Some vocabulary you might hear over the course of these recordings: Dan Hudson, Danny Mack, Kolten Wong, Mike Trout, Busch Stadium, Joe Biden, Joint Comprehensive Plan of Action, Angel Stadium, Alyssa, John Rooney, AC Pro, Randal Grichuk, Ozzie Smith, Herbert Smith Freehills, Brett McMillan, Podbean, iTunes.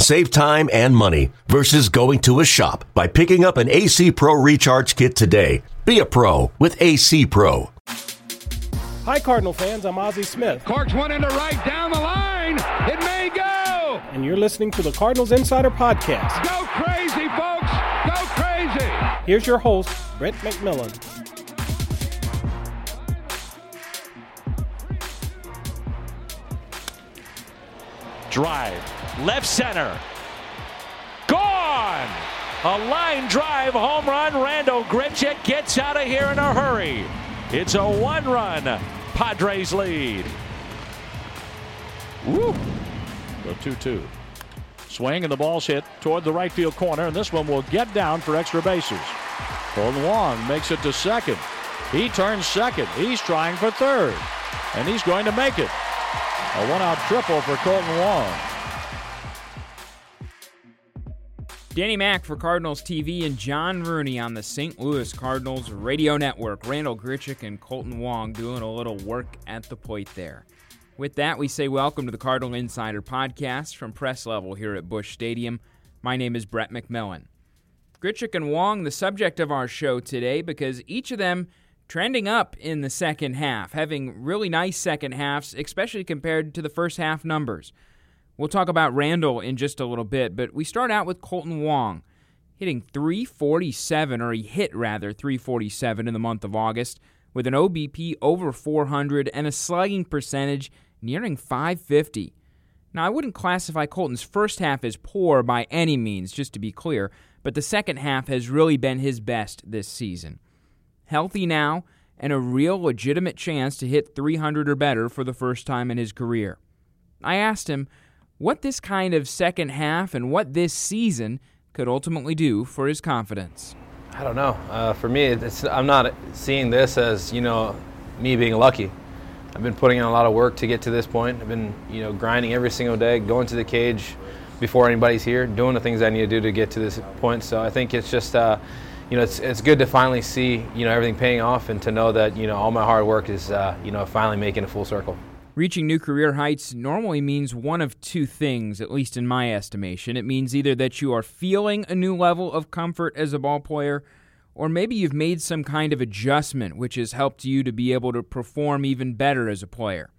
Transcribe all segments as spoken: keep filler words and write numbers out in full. Save time and money versus going to a shop by picking up an A C Pro Recharge Kit today. Be a pro with A C Pro. Hi, Cardinal fans. I'm Ozzie Smith. Corks one into right, down the line. It may go. And you're listening to the Cardinals Insider Podcast. Go crazy, folks. Go crazy. Here's your host, Brett McMillan. Drive. Left center. Gone! A line drive home run. Randal Grichuk gets out of here in a hurry. It's a one-run Padres lead. Woo! Go two two. Swing and the ball's hit toward the right field corner, and this one will get down for extra bases. Kolten Wong makes it to second. He turns second. He's trying for third, and he's going to make it. A one-out triple for Kolten Wong. Danny Mack for Cardinals T V and John Rooney on the Saint Louis Cardinals Radio Network. Randal Grichuk and Kolten Wong doing a little work at the plate there. With that, we say welcome to the Cardinal Insider Podcast from Press Level here at Busch Stadium. My name is Brett McMillan. Grichuk and Wong, the subject of our show today, because each of them trending up in the second half, having really nice second halves, especially compared to the first half numbers. We'll talk about Randal in just a little bit, but we start out with Kolten Wong hitting three forty-seven, or he hit rather three forty-seven in the month of August, with an O B P over four hundred and a slugging percentage nearing five fifty. Now, I wouldn't classify Kolten's first half as poor by any means, just to be clear, but the second half has really been his best this season. Healthy now, and a real legitimate chance to hit three hundred or better for the first time in his career. I asked him what this kind of second half and what this season could ultimately do for his confidence. I don't know. Uh, for me, it's, I'm not seeing this as, you know, me being lucky. I've been putting in a lot of work to get to this point. I've been, you know, grinding every single day, going to the cage before anybody's here, doing the things I need to do to get to this point. So I think it's just, uh, you know, it's it's good to finally see, you know, everything paying off and to know that, you know, all my hard work is, uh, you know, finally making a full circle. Reaching new career heights normally means one of two things, at least in my estimation. It means either that you are feeling a new level of comfort as a ball player, or maybe you've made some kind of adjustment which has helped you to be able to perform even better as a player.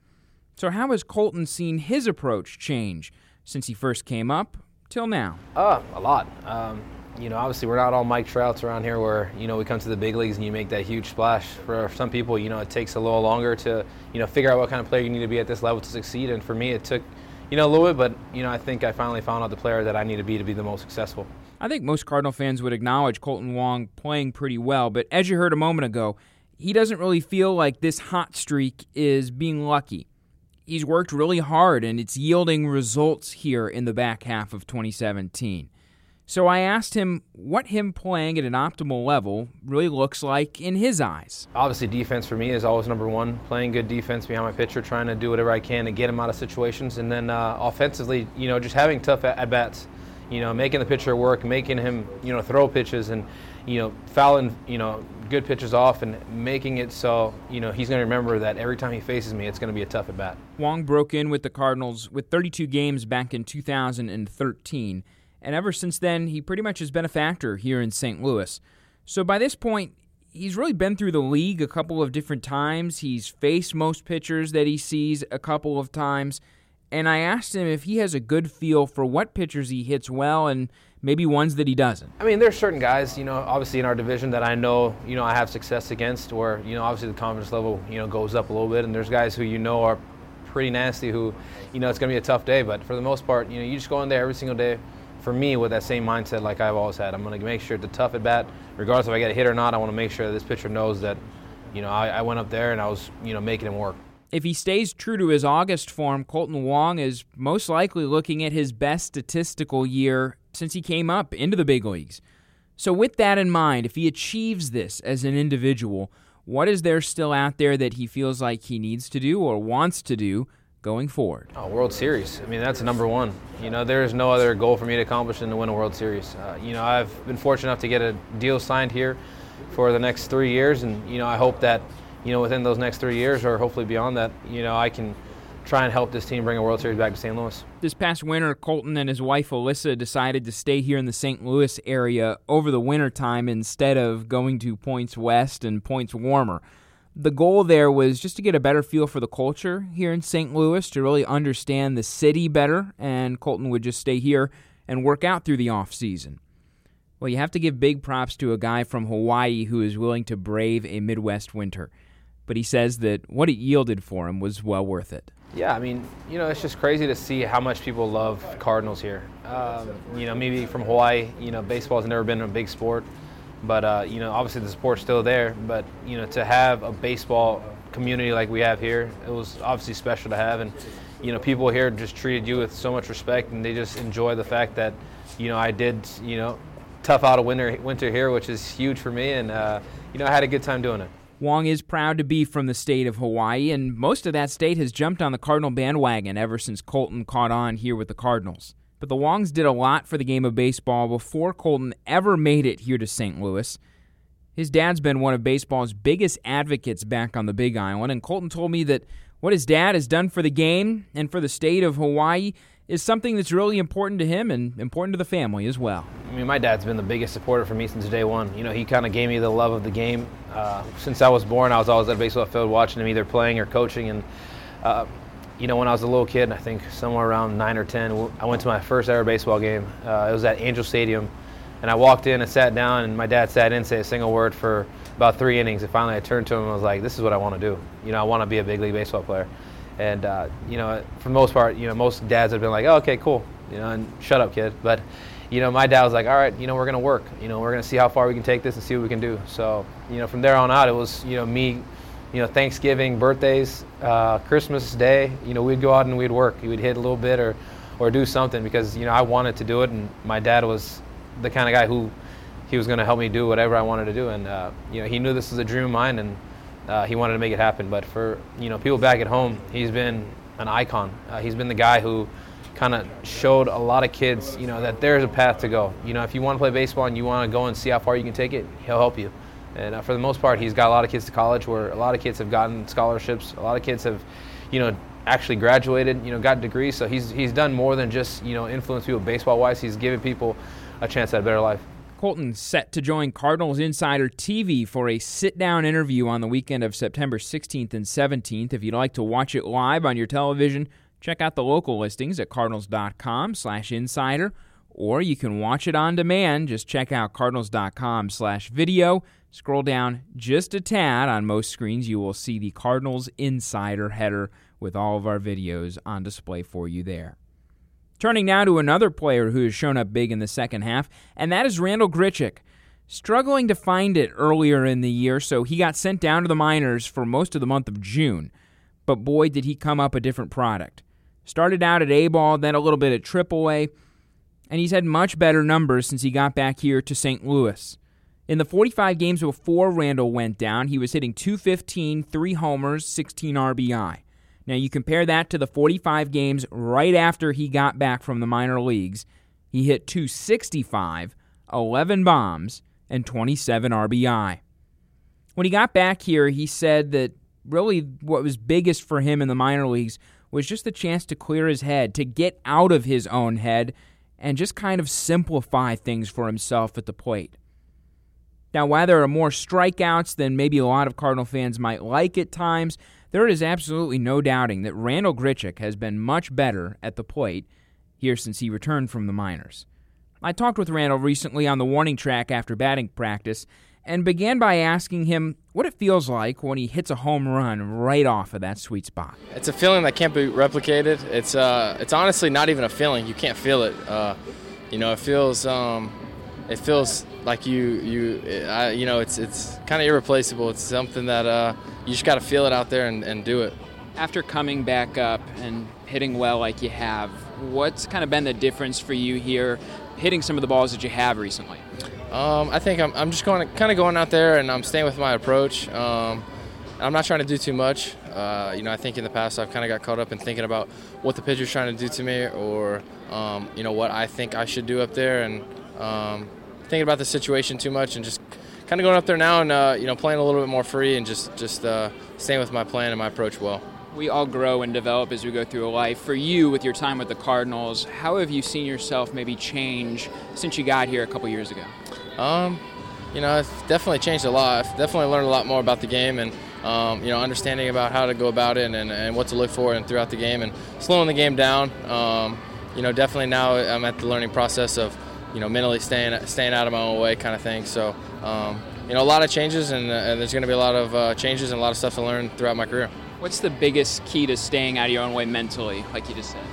So how has Kolten seen his approach change since he first came up till now? Uh, a lot. Um, you know, obviously we're not all Mike Trouts around here where, you know, we come to the big leagues and you make that huge splash. For some people, you know, it takes a little longer to, you know, figure out what kind of player you need to be at this level to succeed. And for me, it took, you know, a little bit, but, you know, I think I finally found out the player that I need to be to be the most successful. I think most Cardinal fans would acknowledge Kolten Wong playing pretty well, but as you heard a moment ago, he doesn't really feel like this hot streak is being lucky. He's worked really hard, and it's yielding results here in the back half of twenty seventeen. So I asked him what him playing at an optimal level really looks like in his eyes. Obviously, defense for me is always number one. Playing good defense behind my pitcher, trying to do whatever I can to get him out of situations. And then uh, offensively, you know, just having tough at-bats, you know, making the pitcher work, making him, you know, throw pitches and, you know, fouling, you know, good pitches off and making it so, you know, he's going to remember that every time he faces me, it's going to be a tough at-bat. Wong broke in with the Cardinals with thirty-two games back in two thousand thirteen. And ever since then, he pretty much has been a factor here in Saint Louis. So by this point, he's really been through the league a couple of different times. He's faced most pitchers that he sees a couple of times. And I asked him if he has a good feel for what pitchers he hits well and maybe ones that he doesn't. I mean, there's certain guys, you know, obviously in our division that I know, you know, I have success against where, you know, obviously the confidence level, you know, goes up a little bit. And there's guys who, you know, are pretty nasty who, you know, it's going to be a tough day. But for the most part, you know, you just go in there every single day. For me, with that same mindset like I've always had, I'm going to make sure it's a tough at bat, regardless if I get a hit or not. I want to make sure that this pitcher knows that, you know, I, I went up there and I was, you know, making him work. If he stays true to his August form, Kolten Wong is most likely looking at his best statistical year since he came up into the big leagues. So with that in mind, if he achieves this as an individual, What is there still out there that he feels like he needs to do or wants to do going forward? Oh, World Series. I mean, that's number one. You know, there is no other goal for me to accomplish than to win a World Series. Uh, you know, I've been fortunate enough to get a deal signed here for the next three years, and, you know, I hope that, you know, within those next three years or hopefully beyond that, you know, I can try and help this team bring a World Series back to Saint Louis. This past winter, Kolten and his wife Alyssa decided to stay here in the Saint Louis area over the wintertime instead of going to points west and points warmer. The goal there was just to get a better feel for the culture here in Saint Louis, to really understand the city better, and Kolten would just stay here and work out through the offseason. Well, you have to give big props to a guy from Hawaii who is willing to brave a Midwest winter. But he says that what it yielded for him was well worth it. Yeah, I mean, you know, it's just crazy to see how much people love Cardinals here. Um, you know, maybe from Hawaii, you know, baseball's never been a big sport. But, uh, you know, obviously the support's still there. But, you know, to have a baseball community like we have here, it was obviously special to have. And, you know, people here just treated you with so much respect, and they just enjoy the fact that, you know, I did, you know, tough out of winter, winter here, which is huge for me. And, uh, you know, I had a good time doing it. Wong is proud to be from the state of Hawaii, and most of that state has jumped on the Cardinal bandwagon ever since Kolten caught on here with the Cardinals. But the Wongs did a lot for the game of baseball before Kolten ever made it here to Saint Louis. His dad's been one of baseball's biggest advocates back on the Big Island, and Kolten told me that what his dad has done for the game and for the state of Hawaii is something that's really important to him and important to the family as well. I mean, my dad's been the biggest supporter for me since day one. You know, he kind of gave me the love of the game. Uh, since I was born, I was always at a baseball field watching him either playing or coaching. And, uh, you know, when I was a little kid, I think somewhere around nine or ten, I went to my first ever baseball game. Uh, it was at Angel Stadium. And I walked in and sat down, and my dad sat in and said a single word for about three innings. And finally I turned to him and was like, this is what I want to do. You know, I want to be a big league baseball player. And, uh, you know, for the most part, you know, most dads have been like, oh, okay, cool, you know, and shut up, kid. But, you know, my dad was like, all right, you know, we're going to work. You know, we're going to see how far we can take this and see what we can do. So, you know, from there on out, it was, you know, me, you know, Thanksgiving, birthdays, uh, Christmas Day, you know, we'd go out and we'd work. We'd hit a little bit or, or do something because, you know, I wanted to do it. And my dad was the kind of guy who he was going to help me do whatever I wanted to do. And, uh, you know, he knew this was a dream of mine, and Uh, he wanted to make it happen. But for, you know, people back at home, he's been an icon. Uh, he's been the guy who kind of showed a lot of kids, you know, that there's a path to go. You know, if you want to play baseball and you want to go and see how far you can take it, he'll help you. And uh, for the most part, he's got a lot of kids to college, where a lot of kids have gotten scholarships. A lot of kids have, you know, actually graduated, you know, got degrees. So he's he's done more than just, you know, influence people baseball-wise. He's given people a chance at a better life. Kolten set to join Cardinals Insider T V for a sit-down interview on the weekend of September sixteenth and seventeenth. If you'd like to watch it live on your television, check out the local listings at cardinals dot com slash insider, or you can watch it on demand. Just check out cardinals dot com slash video. Scroll down just a tad. On most screens, you will see the Cardinals Insider header with all of our videos on display for you there. Turning now to another player who has shown up big in the second half, and that is Randal Grichuk. Struggling to find it earlier in the year, so he got sent down to the minors for most of the month of June. But boy, did he come up a different product. Started out at A-ball, then a little bit at triple A, and he's had much better numbers since he got back here to Saint Louis. In the forty-five games before Randal went down, he was hitting two fifteen, three homers, sixteen R B I. Now, you compare that to the forty-five games right after he got back from the minor leagues. He hit two sixty-five, eleven bombs, and twenty-seven R B I. When he got back here, he said that really what was biggest for him in the minor leagues was just the chance to clear his head, to get out of his own head, and just kind of simplify things for himself at the plate. Now, while there are more strikeouts than maybe a lot of Cardinal fans might like at times, there is absolutely no doubting that Randal Grichuk has been much better at the plate here since he returned from the minors. I talked with Randal recently on the warning track after batting practice and began by asking him what it feels like when he hits a home run right off of that sweet spot. It's a feeling that can't be replicated. It's uh, it's honestly not even a feeling. You can't feel it. Uh, you know, it feels... Um, It feels like you, you, I, you know, it's it's kind of irreplaceable. It's something that uh, you just got to feel it out there and, and do it. After coming back up and hitting well like you have, what's kind of been the difference for you here, hitting some of the balls that you have recently? Um, I think I'm, I'm just going kind of going out there and I'm staying with my approach. Um, I'm not trying to do too much. Uh, you know, I think in the past I've kind of got caught up in thinking about what the pitcher's trying to do to me, or um, you know, what I think I should do up there, and um, thinking about the situation too much, and just kind of going up there now and uh, you know, playing a little bit more free and just just uh, staying with my plan and my approach well. We all grow and develop as we go through life. For you, with your time with the Cardinals, how have you seen yourself maybe change since you got here a couple years ago? Um, you know, I've definitely changed a lot. I've definitely learned a lot more about the game, and um, you know, understanding about how to go about it, and, and what to look for and throughout the game, and slowing the game down. Um, you know, definitely now I'm at the learning process of, you know, mentally staying staying out of my own way kind of thing. So, um, you know, a lot of changes, and, uh, and there's going to be a lot of uh, changes and a lot of stuff to learn throughout my career. What's the biggest key to staying out of your own way mentally, like you just said?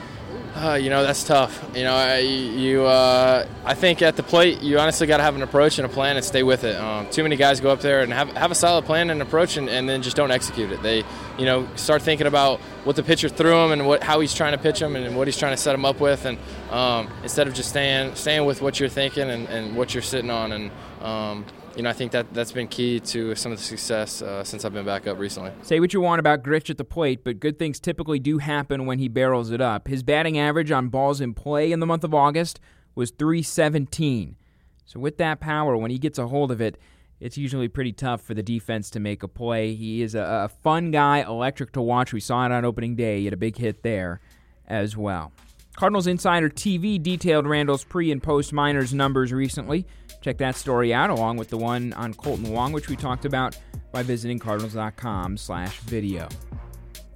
Uh, you know, that's tough. You know, I, you, uh, I think at the plate, you honestly got to have an approach and a plan and stay with it. Um, too many guys go up there and have have a solid plan and approach, and, and then just don't execute it. They, you know, start thinking about what the pitcher threw him and what how he's trying to pitch him and what he's trying to set him up with, and um, instead of just staying staying with what you're thinking and, and what you're sitting on. And um, you know, I think that, that's been key to some of the success uh, since I've been back up recently. Say what you want about Grich at the plate, but good things typically do happen when he barrels it up. His batting average on balls in play in the month of August was three seventeen. So with that power, when he gets a hold of it, it's usually pretty tough for the defense to make a play. He is a, a fun guy, electric to watch. We saw it on opening day. He had a big hit there as well. Cardinals Insider T V detailed Randall's pre- and post-minors numbers recently. Check that story out, along with the one on Kolten Wong, which we talked about, by visiting cardinals.com slash video.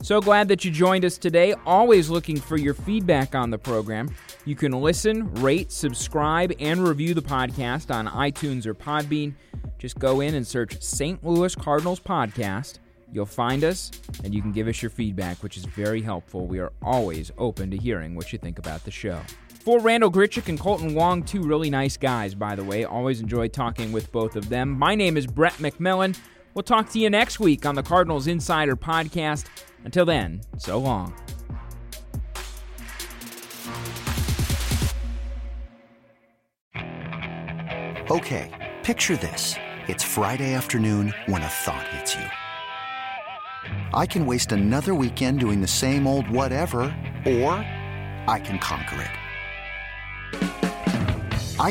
So glad that you joined us today. Always looking for your feedback on the program. You can listen, rate, subscribe, and review the podcast on iTunes or Podbean. Just go in and search Saint Louis Cardinals Podcast. You'll find us, and you can give us your feedback, which is very helpful. We are always open to hearing what you think about the show. For Randal Grichuk and Kolten Wong, two really nice guys, by the way. Always enjoy talking with both of them. My name is Brett McMillan. We'll talk to you next week on the Cardinals Insider Podcast. Until then, so long. Okay, picture this. It's Friday afternoon when a thought hits you. I can waste another weekend doing the same old whatever, or I can conquer it. I